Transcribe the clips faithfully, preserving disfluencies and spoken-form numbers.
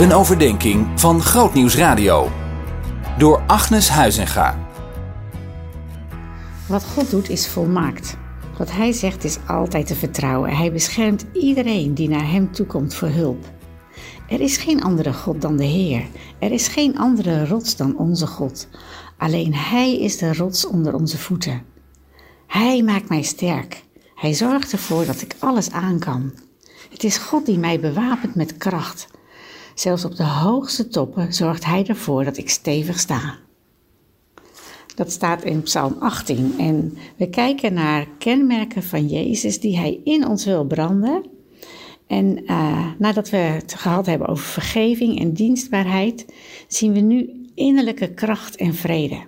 Een overdenking van Groot Nieuws Radio. Door Agnes Huizenga. Wat God doet is volmaakt. Wat Hij zegt is altijd te vertrouwen. Hij beschermt iedereen die naar Hem toekomt voor hulp. Er is geen andere God dan de Heer. Er is geen andere rots dan onze God. Alleen Hij is de rots onder onze voeten. Hij maakt mij sterk. Hij zorgt ervoor dat ik alles aan kan. Het is God die mij bewapent met kracht. Zelfs op de hoogste toppen zorgt Hij ervoor dat ik stevig sta. Dat staat in Psalm achttien en we kijken naar kenmerken van Jezus die Hij in ons wil branden. En uh, nadat we het gehad hebben over vergeving en dienstbaarheid, zien we nu innerlijke kracht en vrede.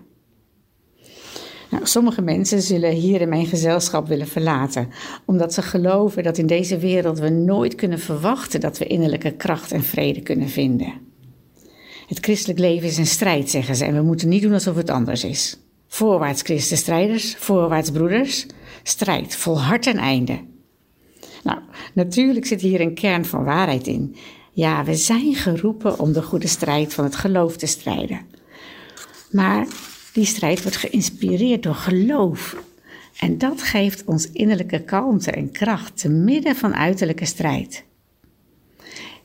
Nou, sommige mensen zullen hier in mijn gezelschap willen verlaten, omdat ze geloven dat in deze wereld we nooit kunnen verwachten dat we innerlijke kracht en vrede kunnen vinden. Het christelijk leven is een strijd, zeggen ze, en we moeten niet doen alsof het anders is. Voorwaarts, Christen strijders, voorwaarts, broeders, strijd, volhard ten einde. Nou, natuurlijk zit hier een kern van waarheid in. Ja, we zijn geroepen om de goede strijd van het geloof te strijden. Maar die strijd wordt geïnspireerd door geloof. En dat geeft ons innerlijke kalmte en kracht te midden van uiterlijke strijd.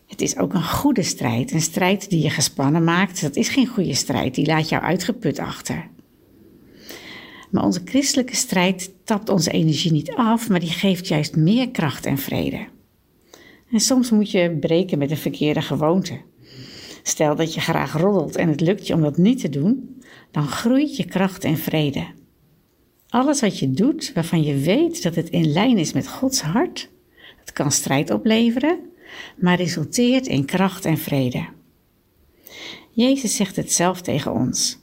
Het is ook een goede strijd, een strijd die je gespannen maakt. Dat is geen goede strijd, die laat jou uitgeput achter. Maar onze christelijke strijd tapt onze energie niet af, maar die geeft juist meer kracht en vrede. En soms moet je breken met een verkeerde gewoonte. Stel dat je graag roddelt en het lukt je om dat niet te doen, dan groeit je kracht en vrede. Alles wat je doet, waarvan je weet dat het in lijn is met Gods hart, dat kan strijd opleveren, maar resulteert in kracht en vrede. Jezus zegt het zelf tegen ons.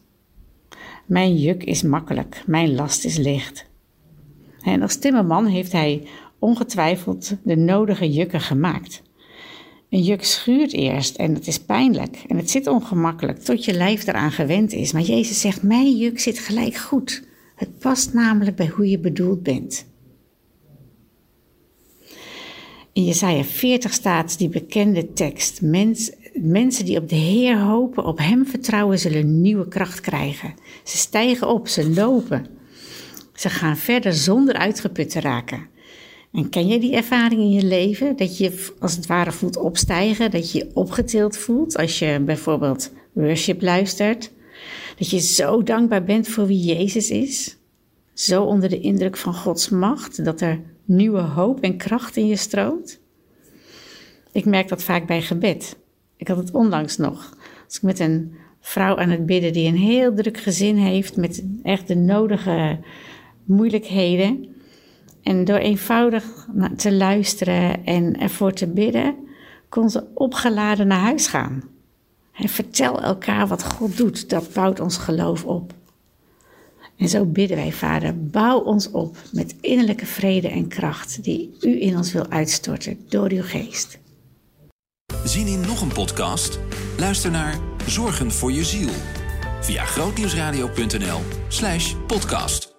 Mijn juk is makkelijk, mijn last is licht. En als timmerman heeft Hij ongetwijfeld de nodige jukken gemaakt. Een juk schuurt eerst en het is pijnlijk en het zit ongemakkelijk tot je lijf eraan gewend is. Maar Jezus zegt, mijn juk zit gelijk goed. Het past namelijk bij hoe je bedoeld bent. In Jesaja veertig staat die bekende tekst. Mens, mensen die op de Heer hopen, op Hem vertrouwen, zullen nieuwe kracht krijgen. Ze stijgen op, ze lopen. Ze gaan verder zonder uitgeput te raken. En ken je die ervaring in je leven? Dat je als het ware voelt opstijgen, dat je je opgetild voelt als je bijvoorbeeld worship luistert. Dat je zo dankbaar bent voor wie Jezus is. Zo onder de indruk van Gods macht, dat er nieuwe hoop en kracht in je stroomt. Ik merk dat vaak bij gebed. Ik had het onlangs nog. Als ik met een vrouw aan het bidden die een heel druk gezin heeft, met echt de nodige moeilijkheden. En door eenvoudig te luisteren en ervoor te bidden, kon ze opgeladen naar huis gaan. En vertel elkaar wat God doet, dat bouwt ons geloof op. En zo bidden wij, Vader, bouw ons op met innerlijke vrede en kracht die U in ons wil uitstorten door Uw geest. Zien in nog een podcast? Luister naar Zorgen voor je ziel via grootnieuwsradio.nl slash podcast.